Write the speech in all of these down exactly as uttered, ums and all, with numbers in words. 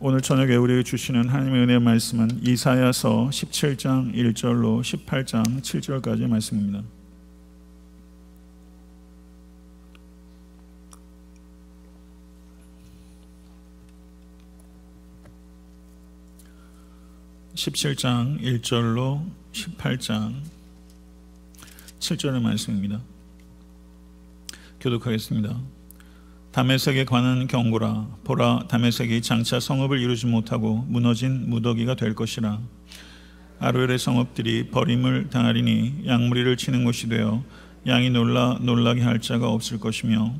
오늘 저녁에 우리에게 주시는 하나님의 은혜의 말씀은 이사야서 십칠 장 일 절로 십팔 장 칠 절까지의 말씀입니다. 십칠 장 일 절로 십팔 장 칠 절의 말씀입니다. 교독하겠습니다. 다메섹에 관한 경고라. 보라, 다메섹이 장차 성읍을 이루지 못하고 무너진 무더기가 될 것이라. 아로엘의 성읍들이 버림을 당하리니 양무리를 치는 곳이 되어 양이 놀라 놀라게 할 자가 없을 것이며,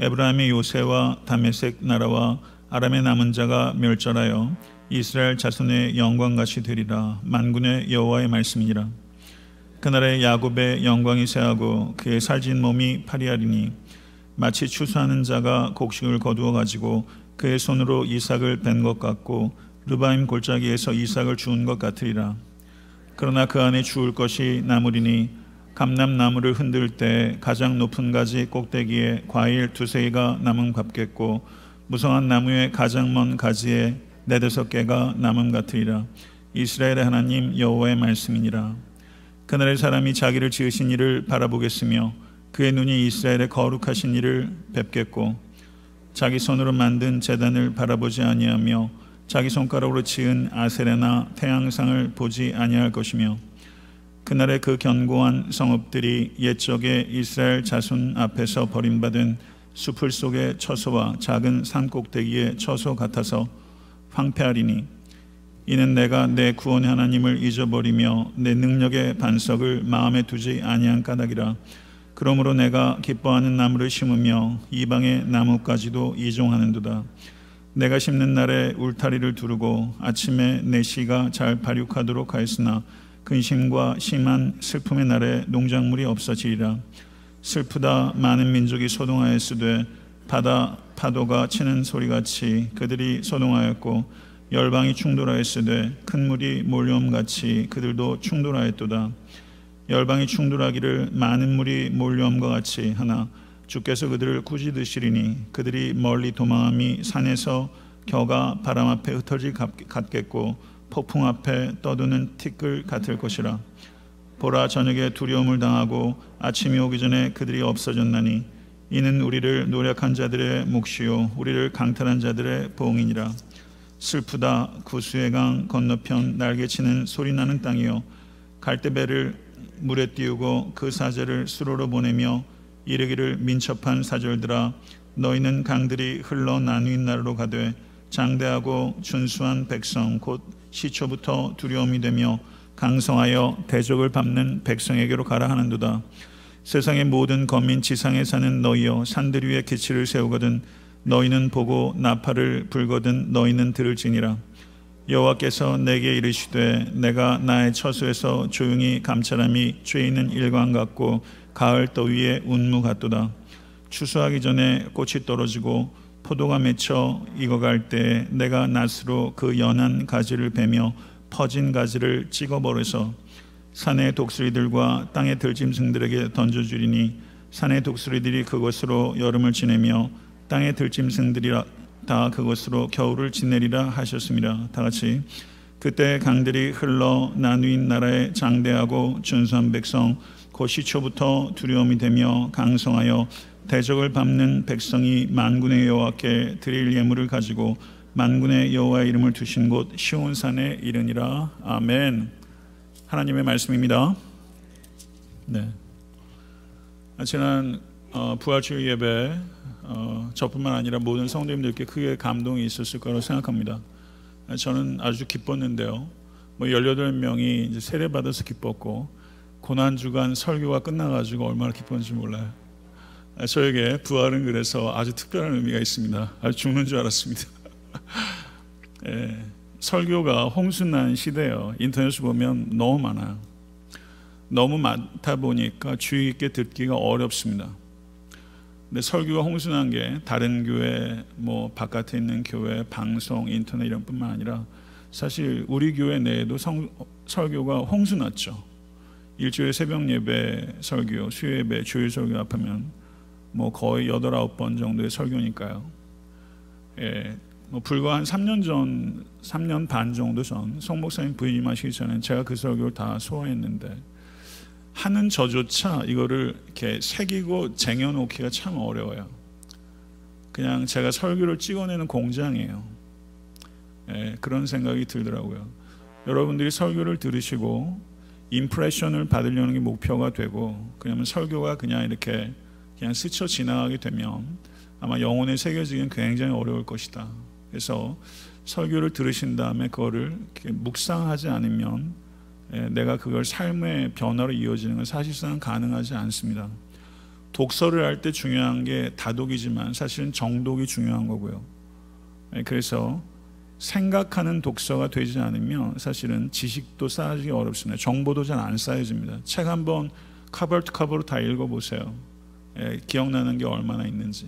에브라임의 요새와 다메섹 나라와 아람의 남은 자가 멸절하여 이스라엘 자손의 영광같이 되리라. 만군의 여호와의 말씀이니라. 그날에 야곱의 영광이 새하고 그의 살진 몸이 파리하리니, 마치 추수하는 자가 곡식을 거두어 가지고 그의 손으로 이삭을 뺀 것 같고 르바임 골짜기에서 이삭을 주운 것 같으리라. 그러나 그 안에 주울 것이 나무리니, 감람나무를 흔들 때 가장 높은 가지 꼭대기에 과일 두세 개가 남음 같겠고, 무성한 나무의 가장 먼 가지에 네다섯 개가 남음 같으리라. 이스라엘의 하나님 여호와의 말씀이니라. 그날의 사람이 자기를 지으신 이를 바라보겠으며, 그의 눈이 이스라엘의 거룩하신 이를 뵙겠고, 자기 손으로 만든 제단을 바라보지 아니하며 자기 손가락으로 지은 아세레나 태양상을 보지 아니할 것이며, 그날의 그 견고한 성읍들이 옛적의 이스라엘 자손 앞에서 버림받은 수풀 속의 처소와 작은 산 꼭대기의 처소 같아서 황폐하리니, 이는 내가 내 구원의 하나님을 잊어버리며 내 능력의 반석을 마음에 두지 아니한 까닭이라. 그러므로 내가 기뻐하는 나무를 심으며 이방의 나뭇가지도 이종하는도다. 내가 심는 날에 울타리를 두르고 아침에 내 씨가 잘 발육하도록 하였으나, 근심과 심한 슬픔의 날에 농작물이 없어지리라. 슬프다 많은 민족이 소동하였으되 바다 파도가 치는 소리같이 그들이 소동하였고, 열방이 충돌하였으되 큰 물이 몰려옴같이 그들도 충돌하였도다. 열방이 충돌하기를 많은 물이 몰려옴과 같이 하나, 주께서 그들을 꾸짖으시리니 그들이 멀리 도망함이 산에서 겨가 바람 앞에 흩어질 같겠고 폭풍 앞에 떠드는 티끌 같을 것이라. 보라, 저녁에 두려움을 당하고 아침이 오기 전에 그들이 없어졌나니, 이는 우리를 노력한 자들의 몫이요 우리를 강탈한 자들의 보응이니라. 슬프다 구스의 강 건너편 날개치는 소리나는 땅이요, 갈대배를 물에 띄우고 그 사제를 수로로 보내며 이르기를, 민첩한 사절들아, 너희는 강들이 흘러 나누인 나라로 가되 장대하고 준수한 백성 곧 시초부터 두려움이 되며 강성하여 대적을 밟는 백성에게로 가라 하는도다. 세상의 모든 거민 지상에 사는 너희여, 산들 위에 기치를 세우거든 너희는 보고 나팔을 불거든 너희는 들을지니라. 여호와께서 내게 이르시되, 내가 나의 처소에서 조용히 감찰함이 죄인은 일광 같고 가을 더위에 운무 같도다. 추수하기 전에 꽃이 떨어지고 포도가 맺혀 익어갈 때에 내가 낫으로 그 연한 가지를 베며 퍼진 가지를 찍어버려서 산의 독수리들과 땅의 들짐승들에게 던져주리니, 산의 독수리들이 그것으로 여름을 지내며 땅의 들짐승들이라 다 그것으로 겨울을 지내리라 하셨습니다. 다같이. 그때 강들이 흘러 나누인 나라에 장대하고 준수한 백성 곧 시초부터 두려움이 되며 강성하여 대적을 밟는 백성이 만군의 여호와께 드릴 예물을 가지고 만군의 여호와의 이름을 두신 곳 시온산에 이르니라. 아멘. 하나님의 말씀입니다. 네, 지난 어, 부활주일 예배 어, 저뿐만 아니라 모든 성도님들께 크게 감동이 있었을 거라고 생각합니다. 저는 아주 기뻤는데요, 뭐 열여덟 명이 이제 세례받아서 기뻤고, 고난주간 설교가 끝나가지고 얼마나 기뻤는지 몰라요. 저에게 부활은 그래서 아주 특별한 의미가 있습니다. 아주 죽는 줄 알았습니다. 예, 설교가 홍수난 시대예요. 인터넷을 보면 너무 많아요. 너무 많다 보니까 주의 깊게 듣기가 어렵습니다. 근데 설교가 홍순한 게 다른 교회, 뭐 바깥에 있는 교회, 방송, 인터넷 이런 뿐만 아니라 사실 우리 교회 내에도 성, 설교가 홍순났죠. 일주일에 새벽 예배 설교, 수요 예배, 주일 설교 합하면 뭐 거의 여덟, 아홉 번 정도의 설교니까요. 예, 뭐 불과 한 삼 년 전, 삼 년 반 정도 전 송 목사님 부임하시기 전에 제가 그 설교를 다 소화했는데 하는 저조차 이거를 이렇게 새기고 쟁여놓기가 참 어려워요. 그냥 제가 설교를 찍어내는 공장이에요. 예, 그런 생각이 들더라고요. 여러분들이 설교를 들으시고 임프레션을 받으려는 게 목표가 되고, 그러면 설교가 그냥 이렇게 그냥 스쳐 지나가게 되면 아마 영혼에 새겨지기는 굉장히 어려울 것이다. 그래서 설교를 들으신 다음에 그거를 묵상하지 않으면 내가 그걸 삶의 변화로 이어지는 건 사실상 가능하지 않습니다. 독서를 할 때 중요한 게 다독이지만 사실은 정독이 중요한 거고요. 그래서 생각하는 독서가 되지 않으면 사실은 지식도 쌓아지기 어렵습니다. 정보도 잘 안 쌓여집니다. 책 한번 커버 투 커버로 다 읽어보세요. 기억나는 게 얼마나 있는지.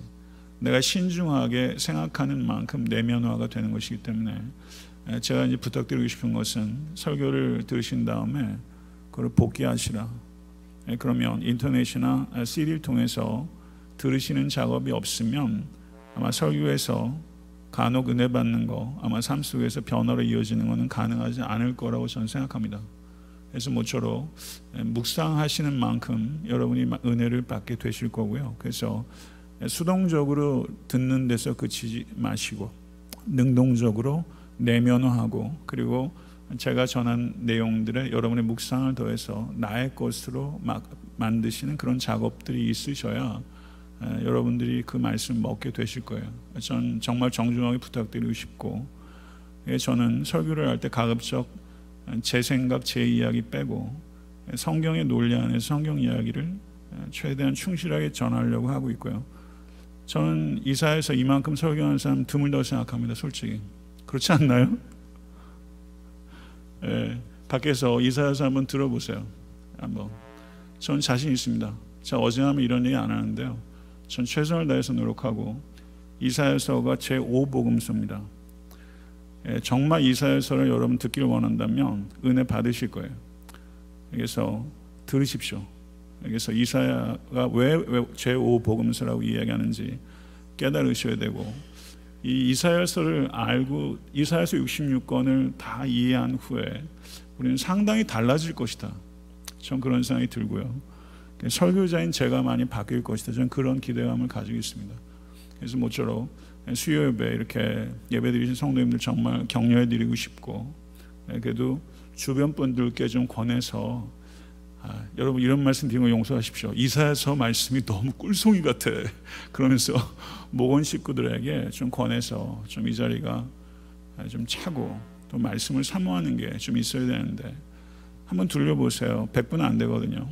내가 신중하게 생각하는 만큼 내면화가 되는 것이기 때문에 제가 이제 부탁드리고 싶은 것은 설교를 들으신 다음에 그걸 복기하시라. 그러면 인터넷이나 씨디를 통해서 들으시는 작업이 없으면 아마 설교에서 간혹 은혜 받는 거, 아마 삶 속에서 변화로 이어지는 것은 가능하지 않을 거라고 저는 생각합니다. 그래서 모쪼록 묵상하시는 만큼 여러분이 은혜를 받게 되실 거고요. 그래서 수동적으로 듣는 데서 그치지 마시고 능동적으로 내면화하고, 그리고 제가 전한 내용들에 여러분의 묵상을 더해서 나의 것으로 막 만드시는 그런 작업들이 있으셔야 여러분들이 그 말씀 먹게 되실 거예요. 전 정말 정중하게 부탁드리고 싶고, 저는 설교를 할 때 가급적 제 생각, 제 이야기 빼고 성경의 논리 안에서 성경 이야기를 최대한 충실하게 전하려고 하고 있고요. 저는 이사에서 이만큼 설교하는 사람 드물다고 생각합니다. 솔직히 그렇지 않나요? 예, 밖에서 이사에서 한번 들어보세요. 한번. 저는 자신 있습니다. 제가 어지간하면 이런 얘기 안 하는데요, 전 최선을 다해서 노력하고 이사야서가 제오 복음서입니다. 예, 정말 이사야서를 여러분 듣기를 원한다면 은혜 받으실 거예요. 그래서 들으십시오. 그래서 이사야가 왜, 왜 제오 복음서라고 이야기하는지 깨달으셔야 되고, 이 이사야서를 알고 이사야서 육십육 권을 다 이해한 후에 우리는 상당히 달라질 것이다. 전 그런 생각이 들고요. 설교자인 제가 많이 바뀔 것이다. 저는 그런 기대감을 가지고 있습니다. 그래서 모쪼록 수요 예배 이렇게 예배드리신 성도님들 정말 격려해드리고 싶고, 그래도 주변 분들께 좀 권해서, 아, 여러분 이런 말씀 드린 거 용서하십시오. 이사야서 말씀이 너무 꿀송이 같아. 그러면서 목원 식구들에게 좀 권해서 좀 이 자리가 좀 차고 또 말씀을 사모하는 게 좀 있어야 되는데, 한번 둘러보세요. 백 분 안 되거든요.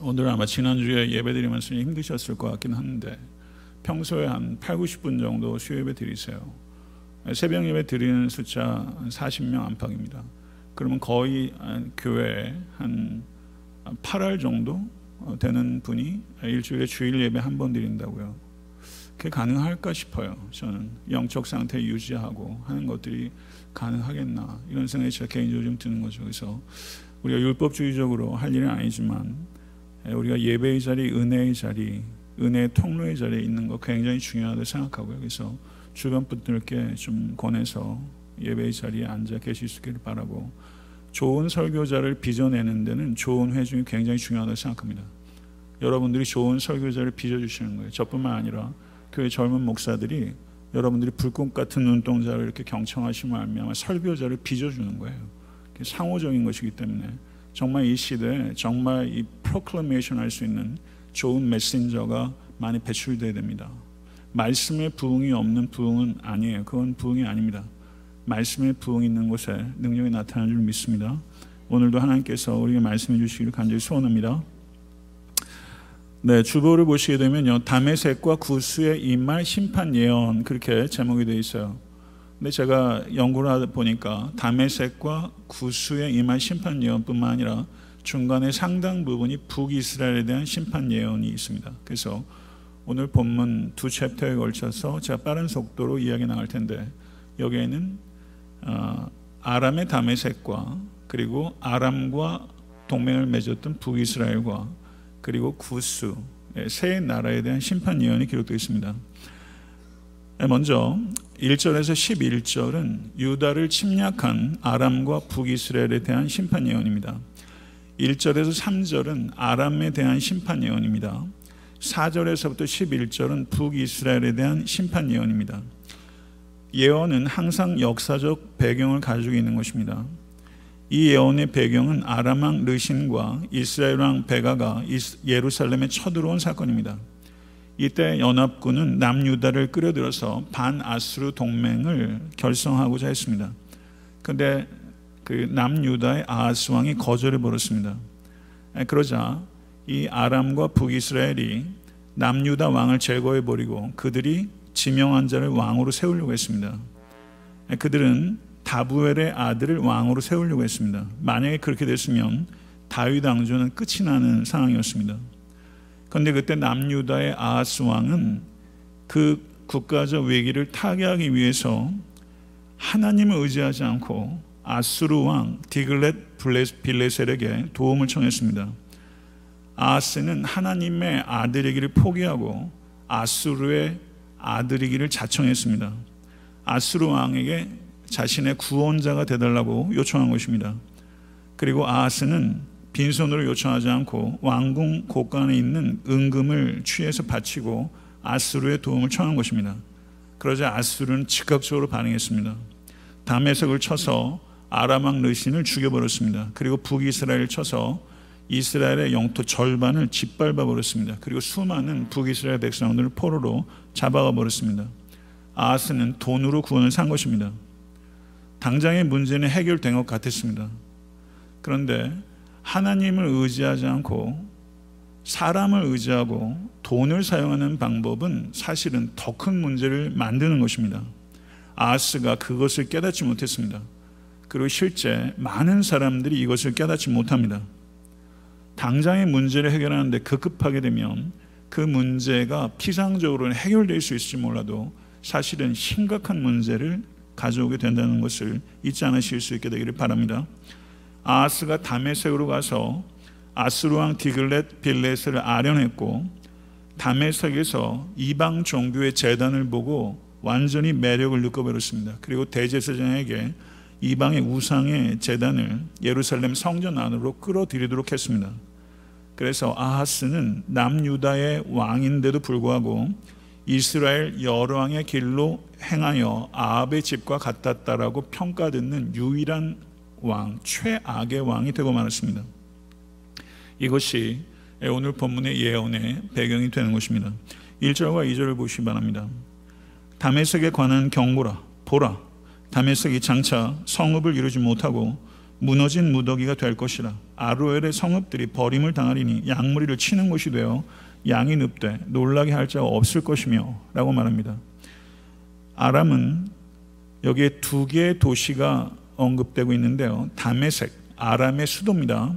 오늘 아마 지난주에 예배드리면서 힘드셨을 것 같긴 한데 평소에 한 팔, 구십 분 정도 수요 예배 드리세요. 새벽 예배 드리는 숫자 사십 명 안팎입니다. 그러면 거의 교회에 한 팔 알 정도 되는 분이 일주일에 주일 예배 한 번 드린다고요. 그게 가능할까 싶어요. 저는 영적 상태 유지하고 하는 것들이 가능하겠나 이런 생각이 제가 개인적으로 좀 드는 거죠. 그래서 우리가 율법주의적으로 할 일은 아니지만 우리가 예배의 자리, 은혜의 자리, 은혜의 통로의 자리에 있는 거 굉장히 중요하다고 생각하고요. 그래서 주변 분들께 좀 권해서 예배의 자리에 앉아 계실 수 있기를 바라고, 좋은 설교자를 빚어내는 데는 좋은 회중이 굉장히 중요하다고 생각합니다. 여러분들이 좋은 설교자를 빚어주시는 거예요. 저뿐만 아니라 교회 젊은 목사들이 여러분들이 불꽃 같은 눈동자를 이렇게 경청하시면 알면 설교자를 빚어주는 거예요. 상호적인 것이기 때문에 정말 이 시대에 정말 이 프로클라메이션 할 수 있는 좋은 메신저가 많이 배출돼야 됩니다. 말씀의 부흥이 없는 부흥은 아니에요. 그건 부흥이 아닙니다. 말씀의 부흥이 있는 곳에 능력이 나타나는 줄 믿습니다. 오늘도 하나님께서 우리에게 말씀해 주시기를 간절히 소원합니다. 네, 주보를 보시게 되면요, 다메섹과 구스의 임할 심판 예언, 그렇게 제목이 되어 있어요. 근데 제가 연구를 하다 보니까 다메섹과 구스의 임할 심판 예언뿐만 아니라 중간에 상당 부분이 북이스라엘에 대한 심판 예언이 있습니다. 그래서 오늘 본문 두 챕터에 걸쳐서 제가 빠른 속도로 이야기 나갈 텐데, 여기에는 어, 아람의 다메섹과, 그리고 아람과 동맹을 맺었던 북이스라엘과, 그리고 구스 세 나라에 대한 심판 예언이 기록되어 있습니다. 먼저 일 절에서 십일 절은 유다를 침략한 아람과 북이스라엘에 대한 심판 예언입니다. 일 절에서 삼 절은 아람에 대한 심판 예언입니다. 사 절에서부터 십일 절은 북이스라엘에 대한 심판 예언입니다. 예언은 항상 역사적 배경을 가지고 있는 것입니다. 이 예언의 배경은 아람 왕 르신과 이스라엘 왕 베가가 예루살렘에 쳐들어온 사건입니다. 이때 연합군은 남유다를 끌어들여서 반아수르 동맹을 결성하고자 했습니다. 그런데 그 남유다의 아하스 왕이 거절해 버렸습니다. 그러자 이 아람과 북이스라엘이 남유다 왕을 제거해 버리고 그들이 지명한 자를 왕으로 세우려고 했습니다. 그들은 다부엘의 아들을 왕으로 세우려고 했습니다. 만약에 그렇게 됐으면 다윗 왕조는 끝이 나는 상황이었습니다. 그런데 그때 남유다의 아하스 왕은 그 국가적 위기를 타개하기 위해서 하나님을 의지하지 않고 아수르 왕 디글렛 빌레셀에게 도움을 청했습니다. 아하스는 하나님의 아들이기를 포기하고 아수르의 아들이기를 자청했습니다. 아수르 왕에게 자신의 구원자가 되달라고 요청한 것입니다. 그리고 아하스는 빈손으로 요청하지 않고 왕궁 곳간에 있는 은금을 취해서 바치고 아수르의 도움을 청한 것입니다. 그러자 아수르는 즉각적으로 반응했습니다. 다메섹을 쳐서 아람 왕 르신을 죽여버렸습니다. 그리고 북이스라엘을 쳐서 이스라엘의 영토 절반을 짓밟아 버렸습니다. 그리고 수많은 북이스라엘 백성들을 포로로 잡아가 버렸습니다. 아하스는 돈으로 구원을 산 것입니다. 당장의 문제는 해결된 것 같았습니다. 그런데 하나님을 의지하지 않고 사람을 의지하고 돈을 사용하는 방법은 사실은 더 큰 문제를 만드는 것입니다. 아하스가 그것을 깨닫지 못했습니다. 그리고 실제 많은 사람들이 이것을 깨닫지 못합니다. 당장의 문제를 해결하는데 급급하게 되면 그 문제가 피상적으로는 해결될 수 있을지 몰라도 사실은 심각한 문제를 가져오게 된다는 것을 잊지 않으실 수 있게 되기를 바랍니다. 아하스가 다메섹으로 가서 아수르 왕 디글렛 빌레셀을 아련했고 다메섹에서 이방 종교의 제단을 보고 완전히 매력을 느껴버렸습니다. 그리고 대제사장에게 이방의 우상의 제단을 예루살렘 성전 안으로 끌어들이도록 했습니다. 그래서 아하스는 남유다의 왕인데도 불구하고 이스라엘 열왕의 길로 행하여 아합의 집과 같았다라고 평가되는 유일한 왕, 최악의 왕이 되고 말았습니다. 이것이 오늘 본문의 예언의 배경이 되는 것입니다. 일 절과 이 절을 보시기 바랍니다. 다메섹에 관한 경고라. 보라, 다메섹이 장차 성읍을 이루지 못하고 무너진 무더기가 될 것이라. 아로엘의 성읍들이 버림을 당하리니 양무리를 치는 곳이 되어 양이 늪되 놀라게 할 자가 없을 것이며 라고 말합니다. 아람은 여기에 두 개의 도시가 언급되고 있는데요, 다메섹, 아람의 수도입니다.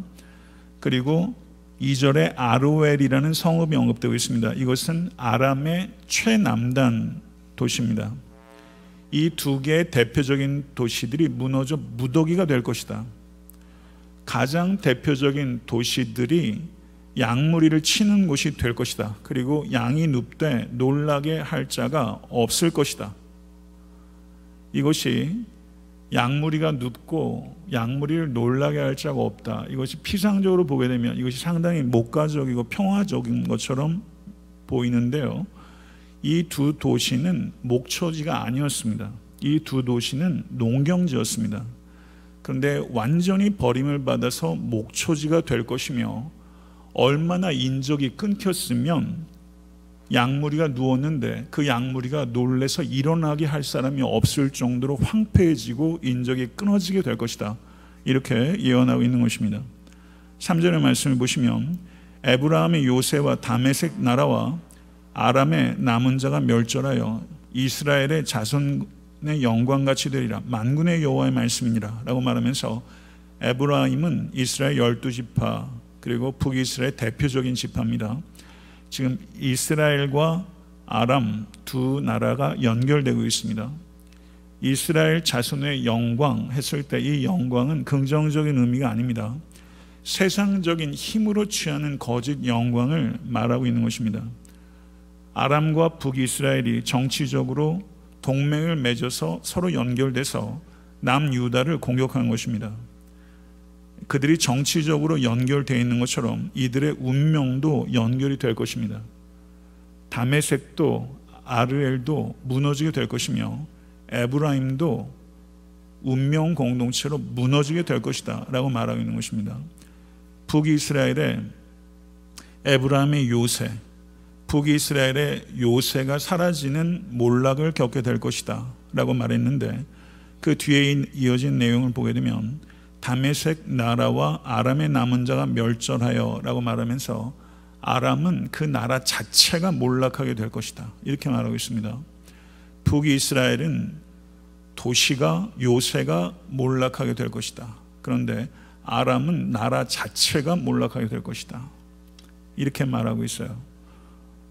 그리고 이 절에 아로엘이라는 성읍이 언급되고 있습니다. 이것은 아람의 최남단 도시입니다. 이 두 개의 대표적인 도시들이 무너져 무더기가 될 것이다. 가장 대표적인 도시들이 양무리를 치는 곳이 될 것이다. 그리고 양이 눕되 놀라게 할 자가 없을 것이다. 이것이 양무리가 눕고 양무리를 놀라게 할 자가 없다. 이것이 피상적으로 보게 되면 이것이 상당히 목가적이고 평화적인 것처럼 보이는데요, 이 두 도시는 목초지가 아니었습니다. 이 두 도시는 농경지였습니다. 그런데 완전히 버림을 받아서 목초지가 될 것이며 얼마나 인적이 끊겼으면 양무리가 누웠는데 그 양무리가 놀래서 일어나게 할 사람이 없을 정도로 황폐해지고 인적이 끊어지게 될 것이다. 이렇게 예언하고 있는 것입니다. 삼 절의 말씀을 보시면 에브라함의 요새와 다메섹 나라와 아람의 남은 자가 멸절하여 이스라엘의 자손의 영광같이 되리라. 만군의 여호와의 말씀이니라 라고 말하면서 에브라임은 이스라엘 열두 지파 그리고 북이스라엘 대표적인 지파입니다. 지금 이스라엘과 아람 두 나라가 연결되고 있습니다. 이스라엘 자손의 영광 했을 때 이 영광은 긍정적인 의미가 아닙니다. 세상적인 힘으로 취하는 거짓 영광을 말하고 있는 것입니다. 아람과 북이스라엘이 정치적으로 동맹을 맺어서 서로 연결돼서 남유다를 공격하는 것입니다. 그들이 정치적으로 연결되어 있는 것처럼 이들의 운명도 연결이 될 것입니다. 다메섹도 아르엘도 무너지게 될 것이며 에브라임도 운명 공동체로 무너지게 될 것이다 라고 말하고 있는 것입니다. 북이스라엘의 에브라임의 요새, 북이스라엘의 요새가 사라지는 몰락을 겪게 될 것이다 라고 말했는데, 그 뒤에 이어진 내용을 보게 되면 다메섹 나라와 아람의 남은 자가 멸절하여 라고 말하면서 아람은 그 나라 자체가 몰락하게 될 것이다 이렇게 말하고 있습니다. 북이스라엘은 도시가 요새가 몰락하게 될 것이다. 그런데 아람은 나라 자체가 몰락하게 될 것이다 이렇게 말하고 있어요.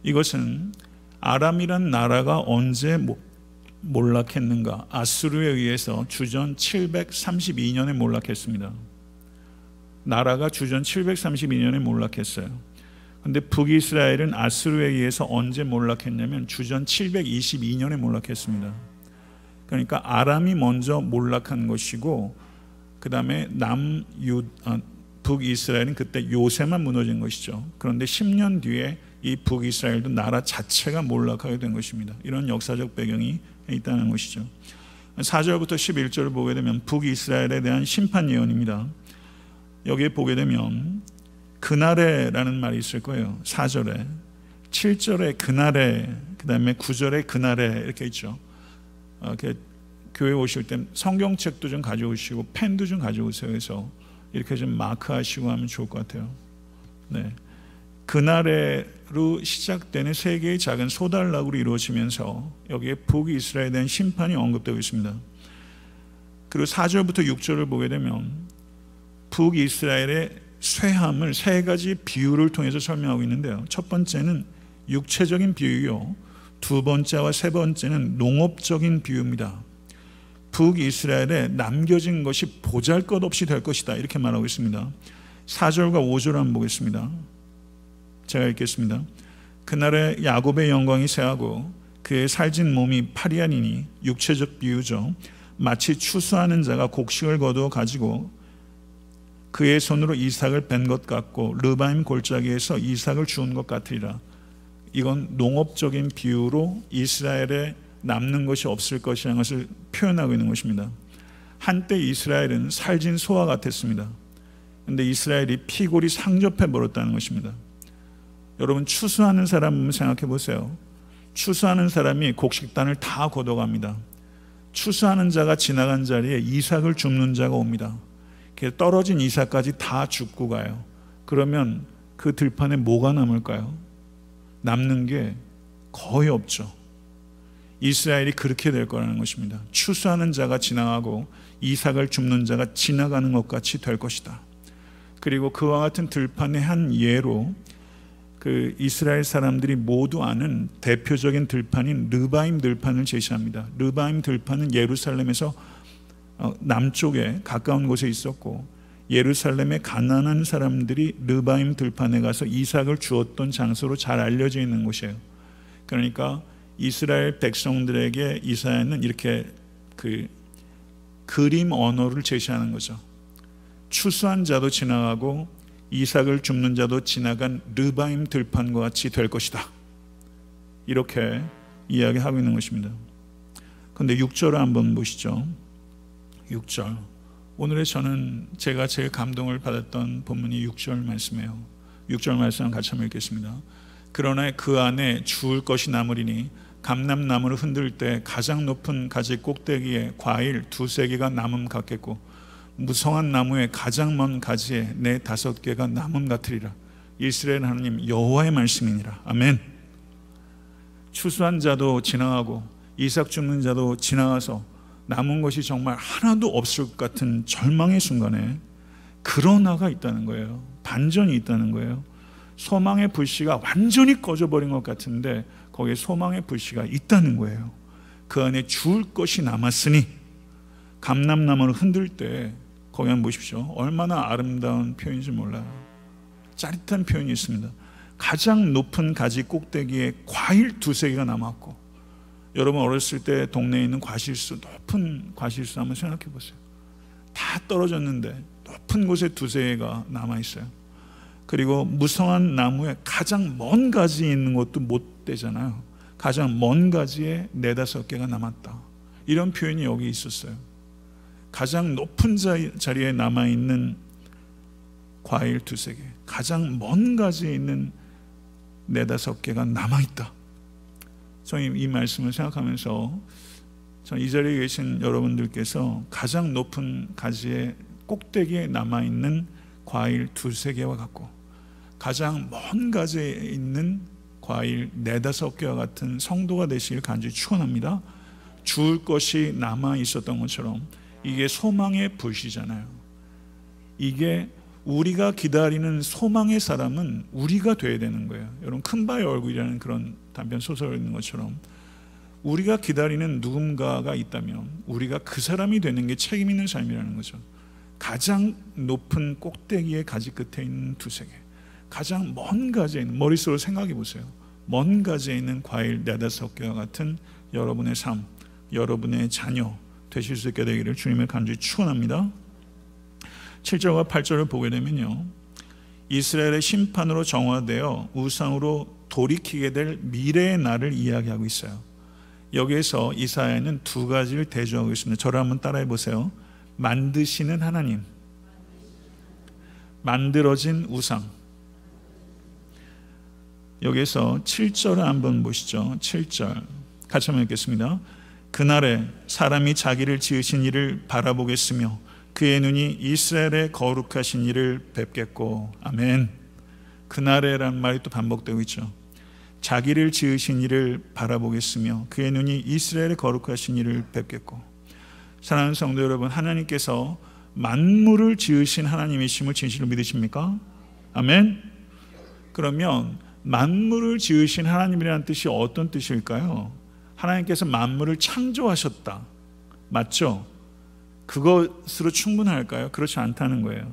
이것은 아람이란 나라가 언제 몰락했는가? 아수르에 의해서 주전 칠백삼십이 년에 몰락했습니다. 나라가 주전 칠백삼십이 년에 몰락했어요. 근데 북이스라엘은 아수르에 의해서 언제 몰락했냐면 주전 칠백이십이 년에 몰락했습니다. 그러니까 아람이 먼저 몰락한 것이고 그 다음에 남유 아, 북이스라엘은 그때 요새만 무너진 것이죠. 그런데 십 년 뒤에 이 북이스라엘도 나라 자체가 몰락하게 된 것입니다. 이런 역사적 배경이 있다는 것이죠. 사 절부터 십일 절을 보게 되면 북이스라엘에 대한 심판 예언입니다. 여기에 보게 되면 그날에 라는 말이 있을 거예요. 사 절에, 칠 절에 그날에, 그 다음에 구 절에 그날에 이렇게 있죠. 이렇게 교회 오실 때 성경책도 좀 가져오시고 펜도 좀 가져오세요. 그래서 이렇게 좀 마크하시고 하면 좋을 것 같아요. 네, 그날에로 시작되는 세 개의 작은 소달락으로 이루어지면서 여기에 북이스라엘에 대한 심판이 언급되고 있습니다. 그리고 사 절부터 육 절을 보게 되면 북이스라엘의 쇠함을 세 가지 비유를 통해서 설명하고 있는데요. 첫 번째는 육체적인 비유요, 두 번째와 세 번째는 농업적인 비유입니다. 북이스라엘에 남겨진 것이 보잘것없이 될 것이다 이렇게 말하고 있습니다. 사 절과 오 절을 한번 보겠습니다. 제가 읽겠습니다. 그날에 야곱의 영광이 새하고 그의 살진 몸이 파리하니니, 육체적 비유죠. 마치 추수하는 자가 곡식을 거두어 가지고 그의 손으로 이삭을 뺀 것 같고 르바임 골짜기에서 이삭을 주운 것 같으리라. 이건 농업적인 비유로 이스라엘에 남는 것이 없을 것이라는 것을 표현하고 있는 것입니다. 한때 이스라엘은 살진 소와 같았습니다. 그런데 이스라엘이 피골이 상접해버렸다는 것입니다. 여러분, 추수하는 사람 한번 생각해 보세요. 추수하는 사람이 곡식단을 다 걷어갑니다. 추수하는 자가 지나간 자리에 이삭을 줍는 자가 옵니다. 떨어진 이삭까지 다 죽고 가요. 그러면 그 들판에 뭐가 남을까요? 남는 게 거의 없죠. 이스라엘이 그렇게 될 거라는 것입니다. 추수하는 자가 지나가고 이삭을 줍는 자가 지나가는 것 같이 될 것이다. 그리고 그와 같은 들판의 한 예로 그 이스라엘 사람들이 모두 아는 대표적인 들판인 르바임 들판을 제시합니다. 르바임 들판은 예루살렘에서 남쪽에 가까운 곳에 있었고 예루살렘의 가난한 사람들이 르바임 들판에 가서 이삭을 주었던 장소로 잘 알려져 있는 곳이에요. 그러니까 이스라엘 백성들에게 이사야는 이렇게 그 그림 언어를 제시하는 거죠. 추수한 자도 지나가고 이삭을 줍는 자도 지나간 르바임 들판과 같이 될 것이다 이렇게 이야기하고 있는 것입니다. 그런데 육 절을 한번 보시죠. 육 절, 오늘의 저는 제가 제일 감동을 받았던 본문이 육 절 말씀이에요. 육 절 말씀 같이 한번 읽겠습니다. 그러나 그 안에 주울 것이 남으리니 감람나무를 흔들 때 가장 높은 가지 꼭대기에 과일 두세 개가 남음 같겠고 무성한 나무에 가장 먼 가지에 네 다섯 개가 남음 같으리라. 이스라엘 하나님 여호와의 말씀이니라. 아멘. 추수한 자도 지나가고 이삭 줍는 자도 지나가서 남은 것이 정말 하나도 없을 것 같은 절망의 순간에 그러나가 있다는 거예요. 반전이 있다는 거예요. 소망의 불씨가 완전히 꺼져버린 것 같은데 거기에 소망의 불씨가 있다는 거예요. 그 안에 주울 것이 남았으니, 감람나무를 흔들 때 거기 한번 보십시오. 얼마나 아름다운 표현인지 몰라요. 짜릿한 표현이 있습니다. 가장 높은 가지 꼭대기에 과일 두세 개가 남았고, 여러분 어렸을 때 동네에 있는 과실수, 높은 과실수 한번 생각해 보세요. 다 떨어졌는데 높은 곳에 두세 해가 남아있어요. 그리고 무성한 나무에 가장 먼 가지에 있는 것도 못 되잖아요. 가장 먼 가지에 네다섯 개가 남았다, 이런 표현이 여기 있었어요. 가장 높은 자리에 남아있는 과일 두세 개, 가장 먼 가지에 있는 네다섯 개가 남아있다. 저는 이 말씀을 생각하면서 저는 이 자리에 계신 여러분들께서 가장 높은 가지의 꼭대기에 남아있는 과일 두세 개와 같고 가장 먼 가지에 있는 과일 네다섯 개와 같은 성도가 되시길 간절히 축원합니다. 주울 것이 남아있었던 것처럼 이게 소망의 불씨잖아요. 이게 우리가 기다리는 소망의 사람은 우리가 돼야 되는 거예요. 여러분, 큰 바의 얼굴이라는 그런 단편 소설에 있는 것처럼 우리가 기다리는 누군가가 있다면 우리가 그 사람이 되는 게 책임 있는 삶이라는 거죠. 가장 높은 꼭대기의 가지 끝에 있는 두세 개, 가장 먼 가지에 있는, 머릿속으로 생각해 보세요. 먼 가지에 있는 과일 네다섯 개와 같은 여러분의 삶, 여러분의 자녀 되실 수 있게 되기를 주님의 간절히 축원합니다. 칠 절과 팔 절을 보게 되면요, 이스라엘의 심판으로 정화되어 우상으로 돌이키게 될 미래의 날을 이야기하고 있어요. 여기에서 이사야는 두 가지를 대조하고 있습니다. 저를 한번 따라해 보세요. 만드시는 하나님, 만들어진 우상. 여기에서 칠 절을 한번 보시죠. 칠 절 같이 한번 읽겠습니다. 그날에 사람이 자기를 지으신 이를 바라보겠으며 그의 눈이 이스라엘의 거룩하신 이를 뵙겠고. 아멘. 그날에라는 말이 또 반복되고 있죠. 자기를 지으신 이를 바라보겠으며 그의 눈이 이스라엘의 거룩하신 이를 뵙겠고. 사랑하는 성도 여러분, 하나님께서 만물을 지으신 하나님이심을 진실로 믿으십니까? 아멘. 그러면 만물을 지으신 하나님이라는 뜻이 어떤 뜻일까요? 하나님께서 만물을 창조하셨다, 맞죠? 그것으로 충분할까요? 그렇지 않다는 거예요.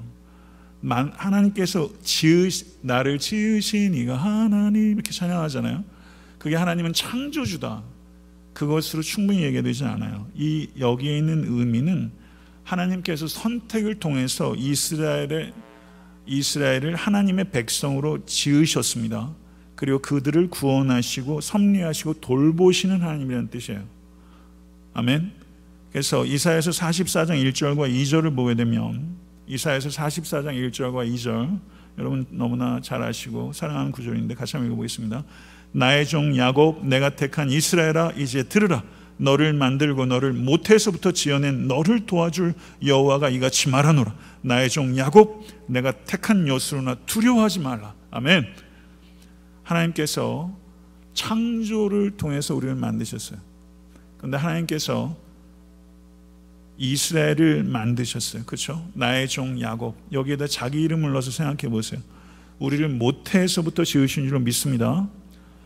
만, 하나님께서 지으시, 나를 지으신 이가 하나님, 이렇게 찬양하잖아요. 그게 하나님은 창조주다, 그것으로 충분히 얘기되지 않아요. 이 여기에 있는 의미는 하나님께서 선택을 통해서 이스라엘의, 이스라엘을 하나님의 백성으로 지으셨습니다. 그리고 그들을 구원하시고 섭리하시고 돌보시는 하나님이라는 뜻이에요. 아멘. 그래서 이사야서 사십사 장 일 절과 이 절을 보게 되면, 이사야서 사십사 장 일 절과 이 절, 여러분 너무나 잘 아시고 사랑하는 구절인데 같이 한번 읽어보겠습니다. 나의 종 야곱, 내가 택한 이스라엘아, 이제 들으라. 너를 만들고 너를 모태에서부터 지어낸 너를 도와줄 여호와가 이같이 말하노라. 나의 종 야곱, 내가 택한 여수로나 두려워하지 말라. 아멘. 하나님께서 창조를 통해서 우리를 만드셨어요. 그런데 하나님께서 이스라엘을 만드셨어요. 그렇죠? 나의 종 야곱, 여기에다 자기 이름을 넣어서 생각해 보세요. 우리를 모태에서부터 지으신 줄로 믿습니다.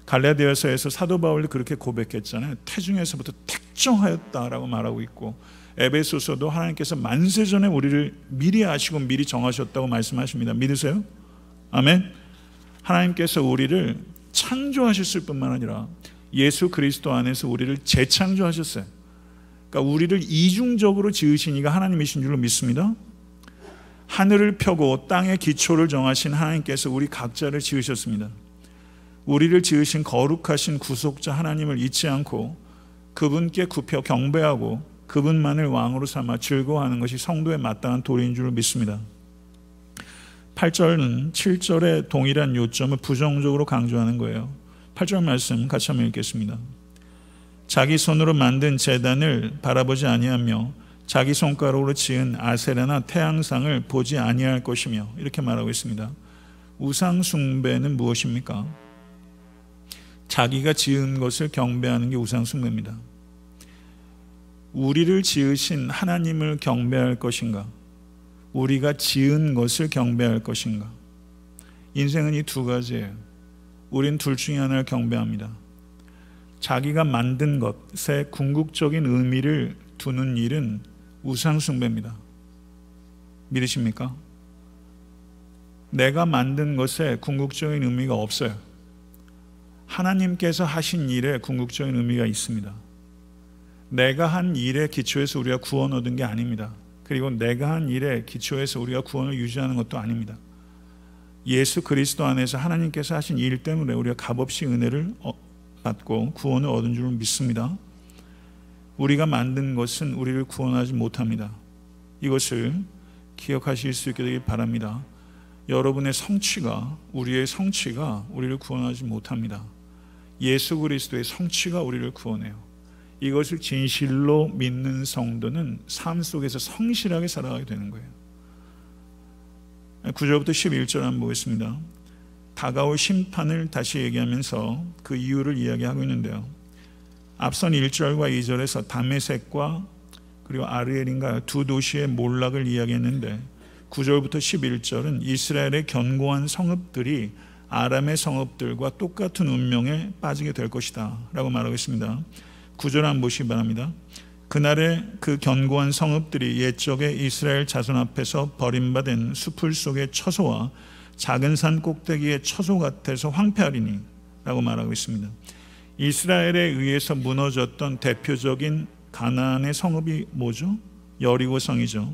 갈라디아서에서 사도 바울이 그렇게 고백했잖아요. 태중에서부터 택정하였다라고 말하고 있고, 에베소서도 하나님께서 만세 전에 우리를 미리 아시고 미리 정하셨다고 말씀하십니다. 믿으세요? 아멘. 하나님께서 우리를 창조하셨을 뿐만 아니라 예수 그리스도 안에서 우리를 재창조하셨어요. 그러니까 우리를 이중적으로 지으신 이가 하나님이신 줄로 믿습니다. 하늘을 펴고 땅의 기초를 정하신 하나님께서 우리 각자를 지으셨습니다. 우리를 지으신 거룩하신 구속자 하나님을 잊지 않고 그분께 굽혀 경배하고 그분만을 왕으로 삼아 즐거워하는 것이 성도에 마땅한 도리인 줄로 믿습니다. 팔 절은 칠 절의 동일한 요점을 부정적으로 강조하는 거예요. 팔 절 말씀 같이 한번 읽겠습니다. 자기 손으로 만든 제단을 바라보지 아니하며 자기 손가락으로 지은 아세라나 태양상을 보지 아니할 것이며, 이렇게 말하고 있습니다. 우상 숭배는 무엇입니까? 자기가 지은 것을 경배하는 게 우상 숭배입니다. 우리를 지으신 하나님을 경배할 것인가, 우리가 지은 것을 경배할 것인가? 인생은 이 두 가지예요. 우린 둘 중에 하나를 경배합니다. 자기가 만든 것에 궁극적인 의미를 두는 일은 우상숭배입니다. 믿으십니까? 내가 만든 것에 궁극적인 의미가 없어요. 하나님께서 하신 일에 궁극적인 의미가 있습니다. 내가 한 일에 기초해서 우리가 구원을 얻은 게 아닙니다. 그리고 내가 한 일에 기초해서 우리가 구원을 유지하는 것도 아닙니다. 예수 그리스도 안에서 하나님께서 하신 일 때문에 우리가 값없이 은혜를 받고 구원을 얻은 줄 믿습니다. 우리가 만든 것은 우리를 구원하지 못합니다. 이것을 기억하실 수 있게 되길 바랍니다. 여러분의 성취가, 우리의 성취가 우리를 구원하지 못합니다. 예수 그리스도의 성취가 우리를 구원해요. 이것을 진실로 믿는 성도는 삶 속에서 성실하게 살아가게 되는 거예요. 구 절부터 십일 절 한번 보겠습니다. 다가올 심판을 다시 얘기하면서 그 이유를 이야기하고 있는데요, 앞선 일 절과 이 절에서 다메섹과 그리고 아르엘인가요, 두 도시의 몰락을 이야기했는데 구 절부터 십일 절은 이스라엘의 견고한 성읍들이 아람의 성읍들과 똑같은 운명에 빠지게 될 것이다 라고 말하고 있습니다. 구 절 한번 보시기 바랍니다. 그날에 그 견고한 성읍들이 옛적의 이스라엘 자손 앞에서 버림받은 수풀 속의 처소와 작은 산 꼭대기의 처소 같아서 황폐하리니 라고 말하고 있습니다. 이스라엘에 의해서 무너졌던 대표적인 가나안의 성읍이 뭐죠? 여리고성이죠.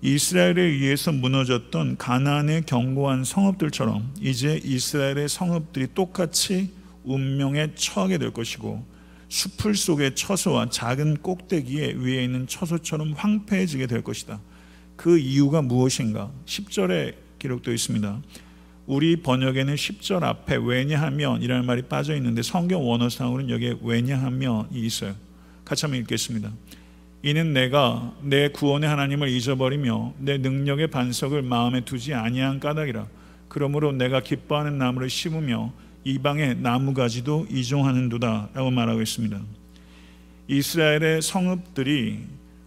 이스라엘에 의해서 무너졌던 가나안의 견고한 성읍들처럼 이제 이스라엘의 성읍들이 똑같이 운명에 처하게 될 것이고, 수풀 속의 처소와 작은 꼭대기에 위에 있는 처소처럼 황폐해지게 될 것이다. 그 이유가 무엇인가? 십 절에 기록되어 있습니다. 우리 번역에는 십 절 앞에 왜냐하면 이라는 말이 빠져 있는데 성경 원어상으로는 여기에 왜냐하면이 있어요. 같이 한번 읽겠습니다. 이는 내가 내 구원의 하나님을 잊어버리며 내 능력의 반석을 마음에 두지 아니한 까닭이라. 그러므로 내가 기뻐하는 나무를 심으며 이방의 나무가지도 이종하는도다 라고 말하고 있습니다. 이스라엘의 성읍들이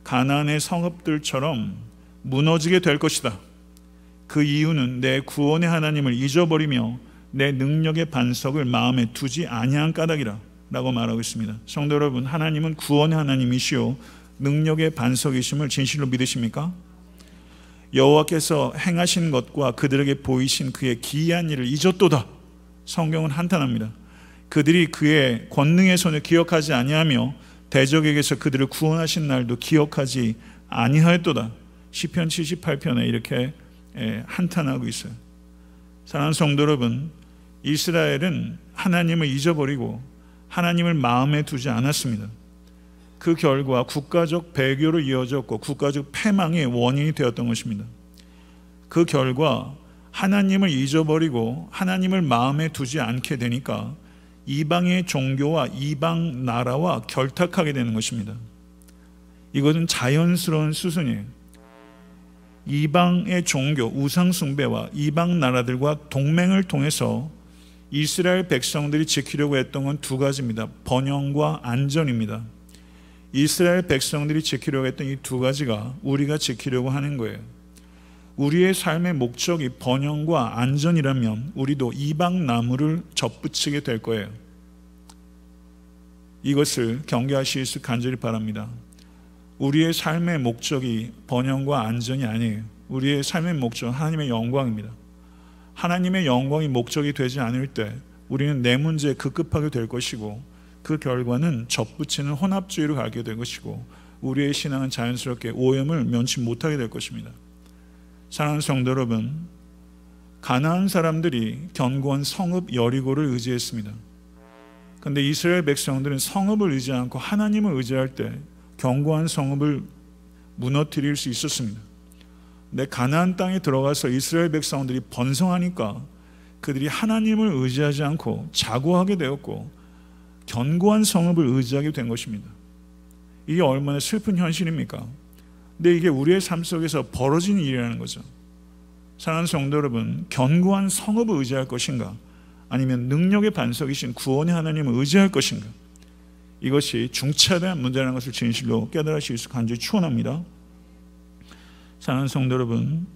가나안의 성읍들처럼 무너지게 될 것이다. 그 이유는 내 구원의 하나님을 잊어버리며 내 능력의 반석을 마음에 두지 아니한 까닭이라 라고 말하고 있습니다. 성도 여러분, 하나님은 구원의 하나님이시오 능력의 반석이심을 진실로 믿으십니까? 여호와께서 행하신 것과 그들에게 보이신 그의 기이한 일을 잊었도다. 성경은 한탄합니다. 그들이 그의 권능의 손을 기억하지 아니하며 대적에게서 그들을 구원하신 날도 기억하지 아니하였도다. 시편 칠십팔 편에 이렇게 한탄하고 있어요. 사랑하는 성도 여러분, 이스라엘은 하나님을 잊어버리고 하나님을 마음에 두지 않았습니다. 그 결과 국가적 배교로 이어졌고 국가적 패망의 원인이 되었던 것입니다. 그 결과 하나님을 잊어버리고 하나님을 마음에 두지 않게 되니까 이방의 종교와 이방 나라와 결탁하게 되는 것입니다. 이것은 자연스러운 수순이에요. 이방의 종교, 우상 숭배와 이방 나라들과 동맹을 통해서 이스라엘 백성들이 지키려고 했던 건 두 가지입니다. 번영과 안전입니다. 이스라엘 백성들이 지키려고 했던 이 두 가지가 우리가 지키려고 하는 거예요. 우리의 삶의 목적이 번영과 안전이라면 우리도 이방 나무를 접붙이게 될 거예요. 이것을 경계하실 수 간절히 바랍니다. 우리의 삶의 목적이 번영과 안전이 아니에요. 우리의 삶의 목적은 하나님의 영광입니다. 하나님의 영광이 목적이 되지 않을 때 우리는 내 문제에 급급하게 될 것이고, 그 결과는 접붙이는 혼합주의로 가게 될 것이고, 우리의 신앙은 자연스럽게 오염을 면치 못하게 될 것입니다. 사랑하는 성도 여러분, 가나안 사람들이 견고한 성읍 여리고를 의지했습니다. 그런데 이스라엘 백성들은 성읍을 의지 않고 하나님을 의지할 때 견고한 성읍을 무너뜨릴 수 있었습니다. 근데 가나안 땅에 들어가서 이스라엘 백성들이 번성하니까 그들이 하나님을 의지하지 않고 자고하게 되었고 견고한 성읍을 의지하게 된 것입니다. 이게 얼마나 슬픈 현실입니까? 근데 이게 우리의 삶 속에서 벌어진 일이라는 거죠. 사랑하는 성도 여러분, 견고한 성읍을 의지할 것인가? 아니면 능력의 반석이신 구원의 하나님을 의지할 것인가? 이것이 중차대한 문제라는 것을 진실로 깨달으실 수 간절히 추원합니다. 사랑하는 성도 여러분,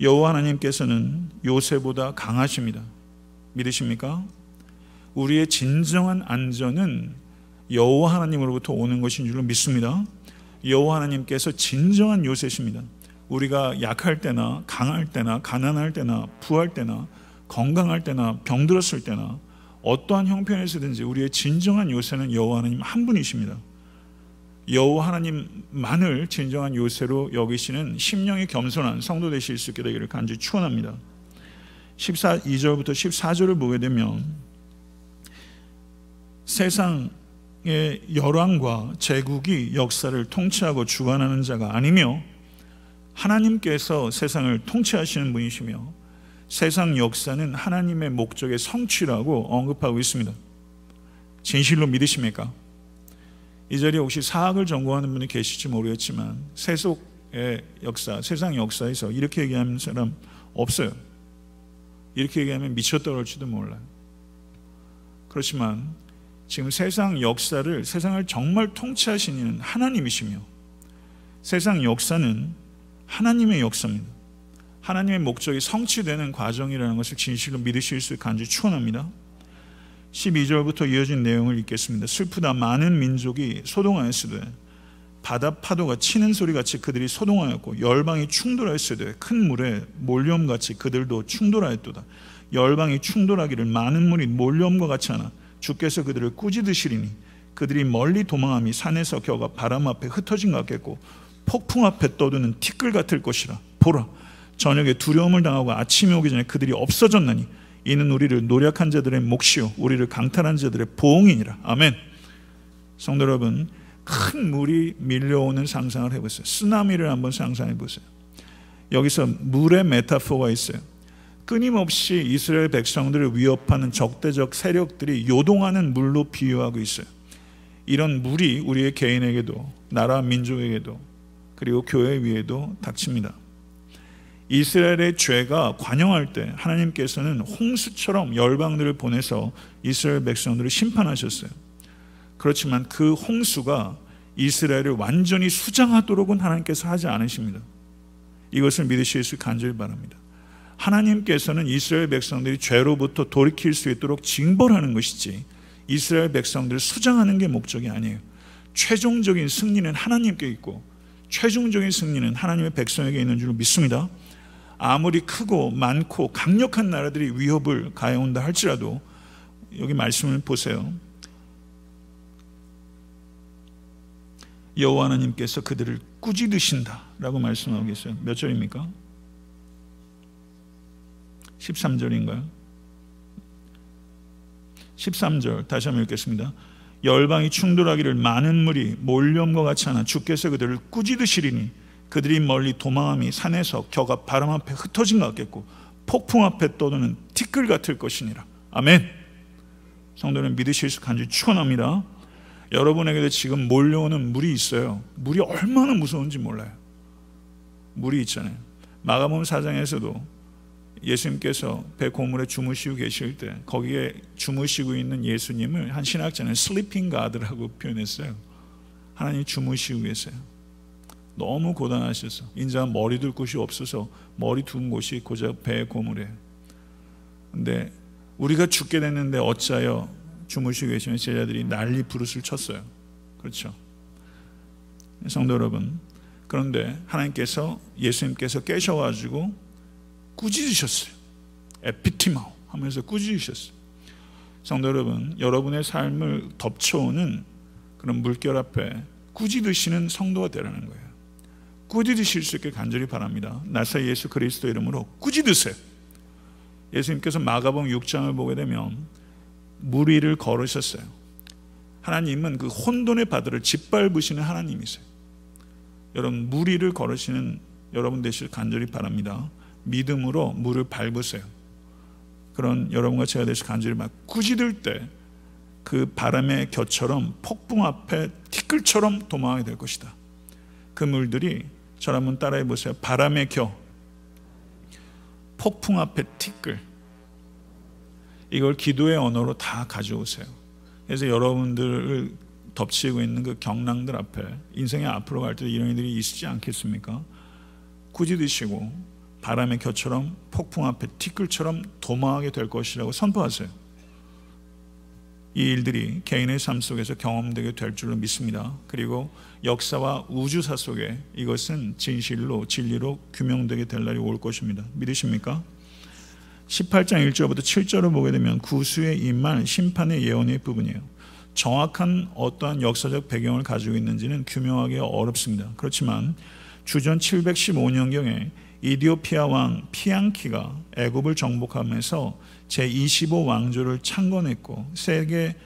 여호와 하나님께서는 요새보다 강하십니다. 믿으십니까? 우리의 진정한 안전은 여호와 하나님으로부터 오는 것인 줄로 믿습니다. 여호와 하나님께서 진정한 요새십니다. 우리가 약할 때나 강할 때나 가난할 때나 부할 때나 건강할 때나 병들었을 때나 어떠한 형편에서든지 우리의 진정한 요새는 여호와 하나님 한 분이십니다. 여호와 하나님만을 진정한 요새로 여기시는 심령이 겸손한 성도 되실 수 있게 되기를 간절히 축원합니다. 십이 절부터 십사 절을 보게 되면 세상의 열왕과 제국이 역사를 통치하고 주관하는 자가 아니며 하나님께서 세상을 통치하시는 분이시며 세상 역사는 하나님의 목적의 성취라고 언급하고 있습니다. 진실로 믿으십니까? 이 자리에 혹시 사학을 전공하는 분이 계실지 모르겠지만 세속의 역사, 세상 역사에서 이렇게 얘기하는 사람 없어요. 이렇게 얘기하면 미쳤다 그럴지도 몰라요. 그렇지만 지금 세상 역사를, 세상을 정말 통치하시는 하나님이시며 세상 역사는 하나님의 역사입니다. 하나님의 목적이 성취되는 과정이라는 것을 진실로 믿으실 수 간절히 축원합니다. 십이 절부터 이어진 내용을 읽겠습니다. 슬프다 많은 민족이 소동하였으되 바다 파도가 치는 소리같이 그들이 소동하였고 열방이 충돌하였으되 큰 물에 몰려옴같이 그들도 충돌하였도다. 열방이 충돌하기를 많은 물이 몰려옴과 같이 하나 주께서 그들을 꾸짖으시리니 그들이 멀리 도망함이 산에서 겨가 바람 앞에 흩어진 것 같겠고 폭풍 앞에 떠드는 티끌 같을 것이라. 보라, 저녁에 두려움을 당하고 아침이 오기 전에 그들이 없어졌나니 이는 우리를 노략한 자들의 몫이요 우리를 강탈한 자들의 보응이니라. 아멘. 성도 여러분, 큰 물이 밀려오는 상상을 해보세요. 쓰나미를 한번 상상해보세요. 여기서 물의 메타포가 있어요. 끊임없이 이스라엘 백성들을 위협하는 적대적 세력들이 요동하는 물로 비유하고 있어요. 이런 물이 우리의 개인에게도 나라 민족에게도 그리고 교회 위에도 닥칩니다. 이스라엘의 죄가 관영할 때 하나님께서는 홍수처럼 열방들을 보내서 이스라엘 백성들을 심판하셨어요. 그렇지만 그 홍수가 이스라엘을 완전히 수장하도록은 하나님께서 하지 않으십니다. 이것을 믿으실 수 간절히 바랍니다. 하나님께서는 이스라엘 백성들이 죄로부터 돌이킬 수 있도록 징벌하는 것이지 이스라엘 백성들을 수장하는 게 목적이 아니에요. 최종적인 승리는 하나님께 있고 최종적인 승리는 하나님의 백성에게 있는 줄 믿습니다. 아무리 크고 많고 강력한 나라들이 위협을 가해온다 할지라도 여기 말씀을 보세요. 여호와 하나님께서 그들을 꾸짖으신다라고 말씀하고 계세요. 몇 절입니까? 십삼 절인가요? 십삼 절 다시 한번 읽겠습니다. 열방이 충돌하기를 많은 물이 몰려옴과 같이 하나 주께서 그들을 꾸짖으시리니 그들이 멀리 도망함이 산에서 겨가 바람 앞에 흩어진 것 같겠고 폭풍 앞에 떠도는 티끌 같을 것이니라. 아멘. 성도는 믿으실 수 간절히 축원합니다. 여러분에게도 지금 몰려오는 물이 있어요. 물이 얼마나 무서운지 몰라요. 물이 있잖아요. 마가복음 사 장에서도 예수님께서 배 고물에 주무시고 계실 때 거기에 주무시고 있는 예수님을 한 신학자는 슬리핑 가드라고 표현했어요. 하나님 주무시고 계세요. 너무 고단하셔서 인자 머리 둘 곳이 없어서 머리 둔 곳이 고작 배 고물이에요. 근데 우리가 죽게 됐는데 어찌하여 주무시고 계시는 제자들이 난리 부르스를 쳤어요. 그렇죠, 성도 여러분? 그런데 하나님께서, 예수님께서 깨셔가지고 꾸짖으셨어요. 에피티마오 하면서 꾸짖으셨어요. 성도 여러분, 여러분의 삶을 덮쳐오는 그런 물결 앞에 꾸짖으시는 성도가 되라는 거예요. 꾸짖으실 수 있게 간절히 바랍니다. 나사 예수 그리스도 이름으로 꾸짖으세요. 예수님께서 마가복음 육 장을 보게 되면 물 위를 걸으셨어요. 하나님은 그 혼돈의 바다를 짓밟으시는 하나님이세요. 여러분, 물 위를 걸으시는 여러분 되실 간절히 바랍니다. 믿음으로 물을 밟으세요. 그런 여러분과 제가 되어서 간절히 막 꾸짖을 때 그 바람의 겨처럼 폭풍 앞에 티끌처럼 도망하게 될 것이다. 그 물들이, 저를 한번 따라해 보세요. 바람의 겨, 폭풍 앞에 티끌. 이걸 기도의 언어로 다 가져오세요. 그래서 여러분들을 덮치고 있는 그 경랑들 앞에, 인생의 앞으로 갈 때 이런 일들이 있지 않겠습니까? 꾸짖으시고 바람의 겨처럼 폭풍 앞에 티끌처럼 도망하게 될 것이라고 선포하세요. 이 일들이 개인의 삶 속에서 경험되게 될 줄로 믿습니다. 그리고 역사와 우주사 속에 이것은 진실로 진리로 규명되게 될 날이 올 것입니다. 믿으십니까? 십팔 장 일 절부터 칠 절을 보게 되면 구스의 임할 심판의 예언의 부분이에요. 정확한 어떠한 역사적 배경을 가지고 있는지는 규명하기 어렵습니다. 그렇지만 주전 칠백십오 년경에 이디오피아 왕 피앙키가 애굽을 정복하면서 제이십오 왕조를 창건했고 세계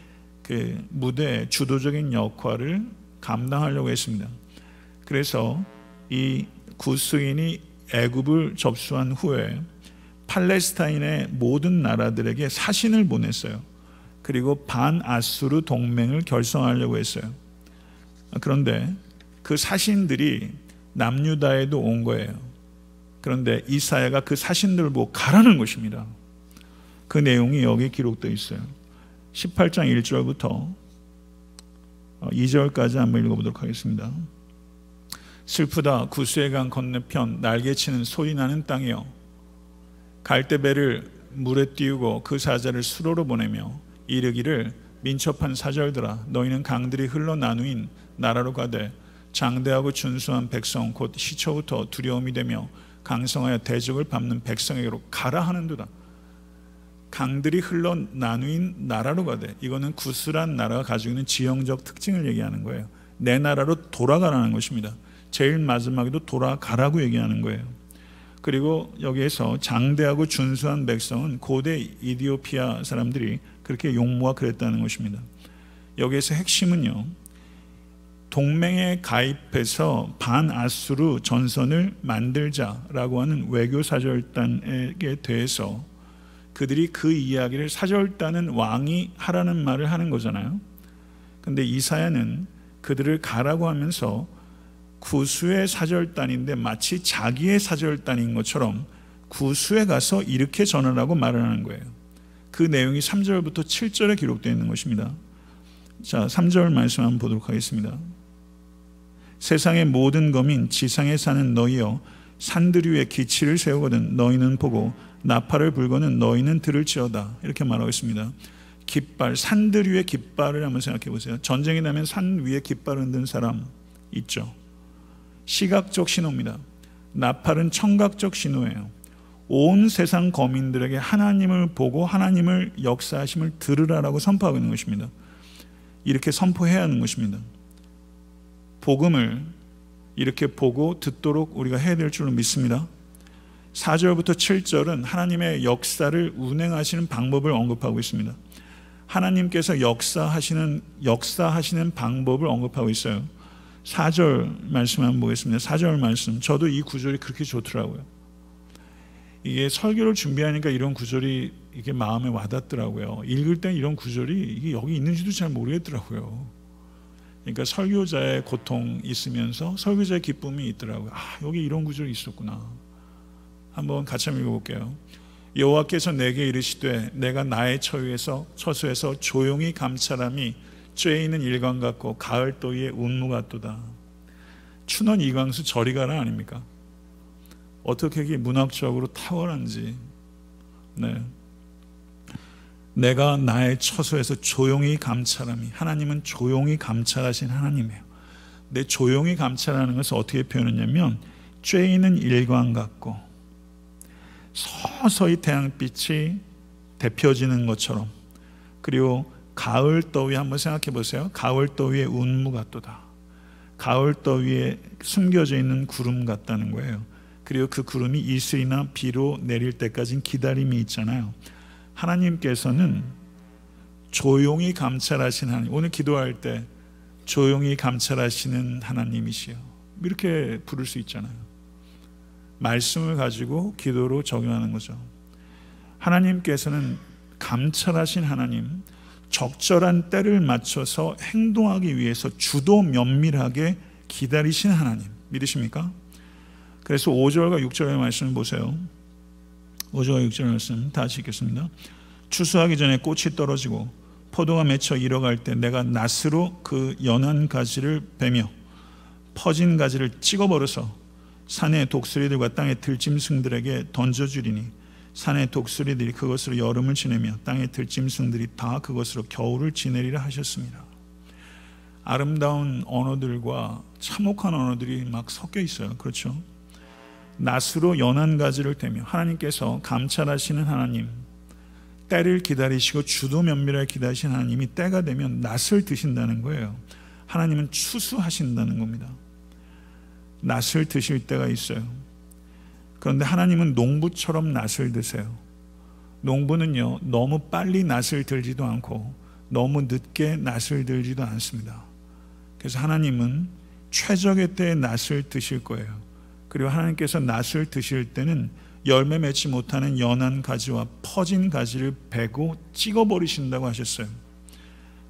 그 무대의 주도적인 역할을 감당하려고 했습니다. 그래서 이 구스인이 애굽을 접수한 후에 팔레스타인의 모든 나라들에게 사신을 보냈어요. 그리고 반아수르 동맹을 결성하려고 했어요. 그런데 그 사신들이 남유다에도 온 거예요. 그런데 이사야가 그 사신들을 보고 가라는 것입니다. 그 내용이 여기 기록되어 있어요. 십팔 장 일 절부터 이 절까지 한번 읽어보도록 하겠습니다. 슬프다 구스의 강 건너편 날개치는 소리나는 땅이여, 갈대배를 물에 띄우고 그 사자를 수로로 보내며 이르기를 민첩한 사절들아 너희는 강들이 흘러나누인 나라로 가되 장대하고 준수한 백성 곧 시초부터 두려움이 되며 강성하여 대적을 밟는 백성에게로 가라 하는도다. 강들이 흘러나누인 나라로 가되, 이거는 구스란 나라가 가지고 있는 지형적 특징을 얘기하는 거예요. 내 나라로 돌아가라는 것입니다. 제일 마지막에도 돌아가라고 얘기하는 거예요. 그리고 여기에서 장대하고 준수한 백성은 고대 이디오피아 사람들이 그렇게 용모가 그랬다는 것입니다. 여기에서 핵심은요, 동맹에 가입해서 반아수르 전선을 만들자라고 하는 외교 사절단에게 대해서 그들이 그 이야기를, 사절단은 왕이 하라는 말을 하는 거잖아요. 근데 이사야는 그들을 가라고 하면서 구수의 사절단인데 마치 자기의 사절단인 것처럼 구수에 가서 이렇게 전하라고 말을 하는 거예요. 그 내용이 삼 절부터 칠 절에 기록되어 있는 것입니다. 자, 삼 절 말씀 한번 보도록 하겠습니다. 세상의 모든 거민 지상에 사는 너희여, 산들 위에 기치를 세우거든 너희는 보고 나팔을 불거든 너희는 들을지어다. 이렇게 말하고 있습니다. 깃발, 산들 위에 깃발을 한번 생각해 보세요. 전쟁이 나면 산 위에 깃발을 든 사람 있죠. 시각적 신호입니다. 나팔은 청각적 신호예요. 온 세상 거민들에게 하나님을 보고 하나님을 역사하심을 들으라라고 선포하고 있는 것입니다. 이렇게 선포해야 하는 것입니다. 복음을 이렇게 보고 듣도록 우리가 해야 될 줄로 믿습니다. 사 절부터 칠 절은 하나님의 역사를 운행하시는 방법을 언급하고 있습니다. 하나님께서 역사하시는, 역사하시는 방법을 언급하고 있어요. 사 절 말씀 한번 보겠습니다. 사 절 말씀, 저도 이 구절이 그렇게 좋더라고요. 이게 설교를 준비하니까 이런 구절이 이게 마음에 와닿더라고요. 읽을 땐 이런 구절이 이게 여기 있는지도 잘 모르겠더라고요. 그러니까 설교자의 고통이 있으면서 설교자의 기쁨이 있더라고요. 아, 여기 이런 구절이 있었구나. 한번 같이 한번 읽어볼게요. 여호와께서 내게 이르시되 내가 나의 처소에서 처소에서 조용히 감찰함이 쬐 있는 일광 같고 가을 더위의 운무 같도다. 춘원 이광수 저리 가라 아닙니까? 어떻게 이게 문학적으로 탁월한지. 네. 내가 나의 처소에서 조용히 감찰함이, 하나님은 조용히 감찰하신 하나님이에요. 내 조용히 감찰하는 것을 어떻게 표현했냐면 쬐 있는 일광 같고 서서히 태양빛이 데펴지는 것처럼, 그리고 가을 더위 한번 생각해 보세요. 가을 더위의 운무 같도다. 가을 더위에 숨겨져 있는 구름 같다는 거예요. 그리고 그 구름이 이슬이나 비로 내릴 때까지는 기다림이 있잖아요. 하나님께서는 조용히 감찰하신 하나님, 오늘 기도할 때 조용히 감찰하시는 하나님이시여, 이렇게 부를 수 있잖아요. 말씀을 가지고 기도로 적용하는 거죠. 하나님께서는 감찰하신 하나님, 적절한 때를 맞춰서 행동하기 위해서 주도 면밀하게 기다리신 하나님, 믿으십니까? 그래서 오 절과 육 절의 말씀을 보세요. 오 절과 육 절의 말씀 다시 읽겠습니다. 추수하기 전에 꽃이 떨어지고 포도가 맺혀 익어갈 때 내가 낫으로 그 연한 가지를 베며 퍼진 가지를 찍어버려서 산의 독수리들과 땅의 들짐승들에게 던져주리니 산의 독수리들이 그것으로 여름을 지내며 땅의 들짐승들이 다 그것으로 겨울을 지내리라 하셨습니다. 아름다운 언어들과 참혹한 언어들이 막 섞여 있어요. 그렇죠? 낫으로 연한 가지를 대며, 하나님께서 감찰하시는 하나님, 때를 기다리시고 주도 면밀하게 기다리시는 하나님이 때가 되면 낫을 드신다는 거예요. 하나님은 추수하신다는 겁니다. 낫을 드실 때가 있어요. 그런데 하나님은 농부처럼 낫을 드세요. 농부는요, 너무 빨리 낫을 들지도 않고 너무 늦게 낫을 들지도 않습니다. 그래서 하나님은 최적의 때에 낫을 드실 거예요. 그리고 하나님께서 낫을 드실 때는 열매 맺지 못하는 연한 가지와 퍼진 가지를 베고 찍어버리신다고 하셨어요.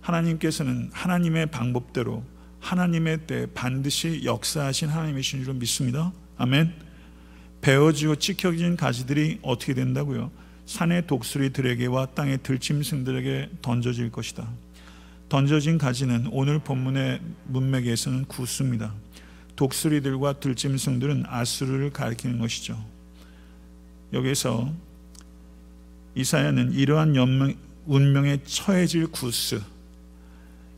하나님께서는 하나님의 방법대로 하나님의 때에 반드시 역사하신 하나님이신 줄 믿습니다. 아멘. 베어지고 찍혀진 가지들이 어떻게 된다고요? 산의 독수리들에게와 땅의 들짐승들에게 던져질 것이다. 던져진 가지는 오늘 본문의 문맥에서는 구스입니다. 독수리들과 들짐승들은 아수르를 가리키는 것이죠. 여기서 이사야는 이러한 연명, 운명에 처해질 구스,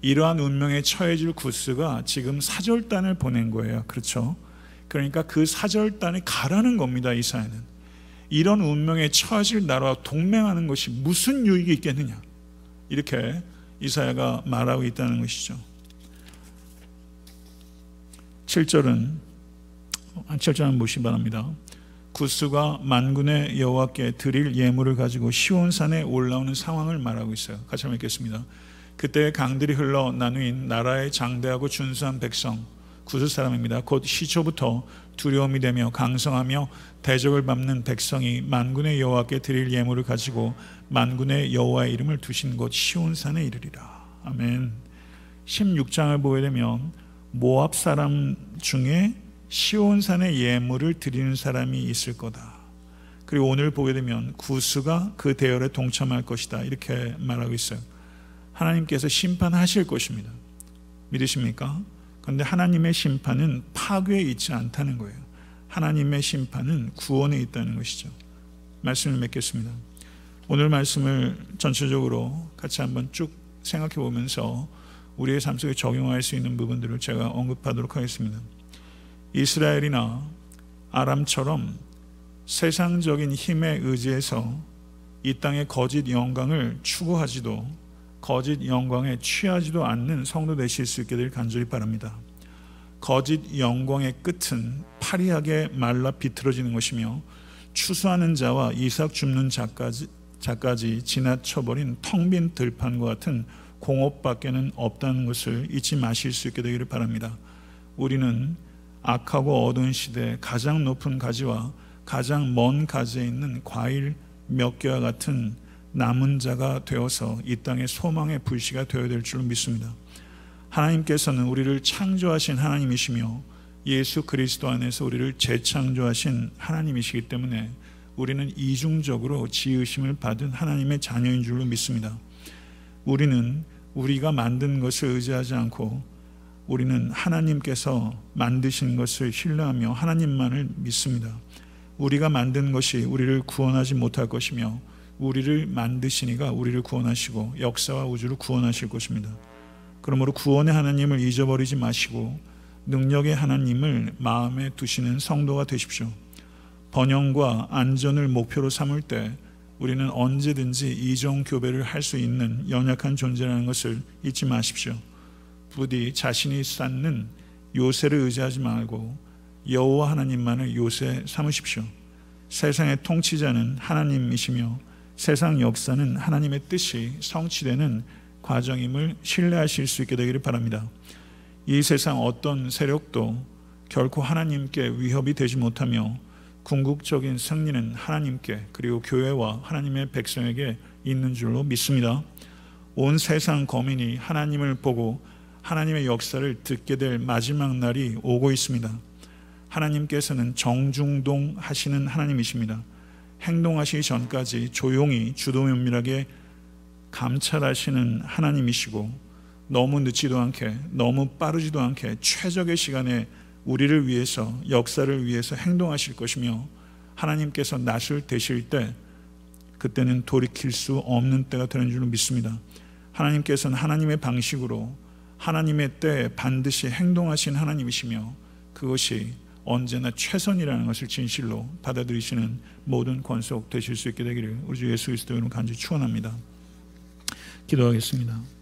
이러한 운명에 처해질 구스가 지금 사절단을 보낸 거예요. 그렇죠? 그러니까 그 사절단이 가라는 겁니다. 이사야는 이런 운명에 처해질 나라와 동맹하는 것이 무슨 유익이 있겠느냐, 이렇게 이사야가 말하고 있다는 것이죠. 칠 절은 칠 절 한번 보시기 바랍니다. 구스가 만군의 여호와께 드릴 예물을 가지고 시온산에 올라오는 상황을 말하고 있어요. 같이 한번 읽겠습니다. 그때 강들이 흘러 나누인 나라의 장대하고 준수한 백성, 구스 사람입니다. 곧 시초부터 두려움이 되며 강성하며 대적을 밟는 백성이 만군의 여호와께 드릴 예물을 가지고 만군의 여호와의 이름을 두신 곳 시온산에 이르리라. 아멘. 십육 장을 보게 되면 모압 사람 중에 시온산에 예물을 드리는 사람이 있을 거다. 그리고 오늘 보게 되면 구스가 그 대열에 동참할 것이다, 이렇게 말하고 있어요. 하나님께서 심판하실 것입니다. 믿으십니까? 그런데 하나님의 심판은 파괴에 있지 않다는 거예요. 하나님의 심판은 구원에 있다는 것이죠. 말씀을 맺겠습니다. 오늘 말씀을 전체적으로 같이 한번 쭉 생각해 보면서 우리의 삶 속에 적용할 수 있는 부분들을 제가 언급하도록 하겠습니다. 이스라엘이나 아람처럼 세상적인 힘에 의지해서 이 땅의 거짓 영광을 추구하지도 거짓 영광에 취하지도 않는 성도 되실 수 있게 될 간절히 바랍니다. 거짓 영광의 끝은 파리하게 말라 비틀어지는 것이며 추수하는 자와 이삭 줍는 자까지, 자까지 지나쳐버린 텅 빈 들판과 같은 공업밖에는 없다는 것을 잊지 마실 수 있게 되기를 바랍니다. 우리는 악하고 어두운 시대에 가장 높은 가지와 가장 먼 가지에 있는 과일 몇 개와 같은 남은 자가 되어서 이 땅의 소망의 불씨가 되어야 될 줄 믿습니다. 하나님께서는 우리를 창조하신 하나님이시며 예수 그리스도 안에서 우리를 재창조하신 하나님이시기 때문에 우리는 이중적으로 지으심을 받은 하나님의 자녀인 줄로 믿습니다. 우리는 우리가 만든 것을 의지하지 않고 우리는 하나님께서 만드신 것을 신뢰하며 하나님만을 믿습니다. 우리가 만든 것이 우리를 구원하지 못할 것이며 우리를 만드신 이가 우리를 구원하시고 역사와 우주를 구원하실 것입니다. 그러므로 구원의 하나님을 잊어버리지 마시고 능력의 하나님을 마음에 두시는 성도가 되십시오. 번영과 안전을 목표로 삼을 때 우리는 언제든지 이종교배를 할 수 있는 연약한 존재라는 것을 잊지 마십시오. 부디 자신이 쌓는 요새를 의지하지 말고 여호와 하나님만을 요새 삼으십시오. 세상의 통치자는 하나님이시며 세상 역사는 하나님의 뜻이 성취되는 과정임을 신뢰하실 수 있게 되기를 바랍니다. 이 세상 어떤 세력도 결코 하나님께 위협이 되지 못하며 궁극적인 승리는 하나님께, 그리고 교회와 하나님의 백성에게 있는 줄로 믿습니다. 온 세상 거민이 하나님을 보고 하나님의 역사를 듣게 될 마지막 날이 오고 있습니다. 하나님께서는 정중동 하시는 하나님이십니다. 행동하시기 전까지 조용히 주도 면밀하게 감찰하시는 하나님이시고 너무 늦지도 않게 너무 빠르지도 않게 최적의 시간에 우리를 위해서 역사를 위해서 행동하실 것이며 하나님께서 낫을 되실 때 그때는 돌이킬 수 없는 때가 되는 줄 믿습니다. 하나님께서는 하나님의 방식으로 하나님의 때에 반드시 행동하신 하나님이시며 그것이 언제나 최선이라는 것을 진실로 받아들이시는 모든 권속 되실 수 있게 되기를 우리 주 예수 그리스도 이름으로 간절히 축원합니다. 기도하겠습니다.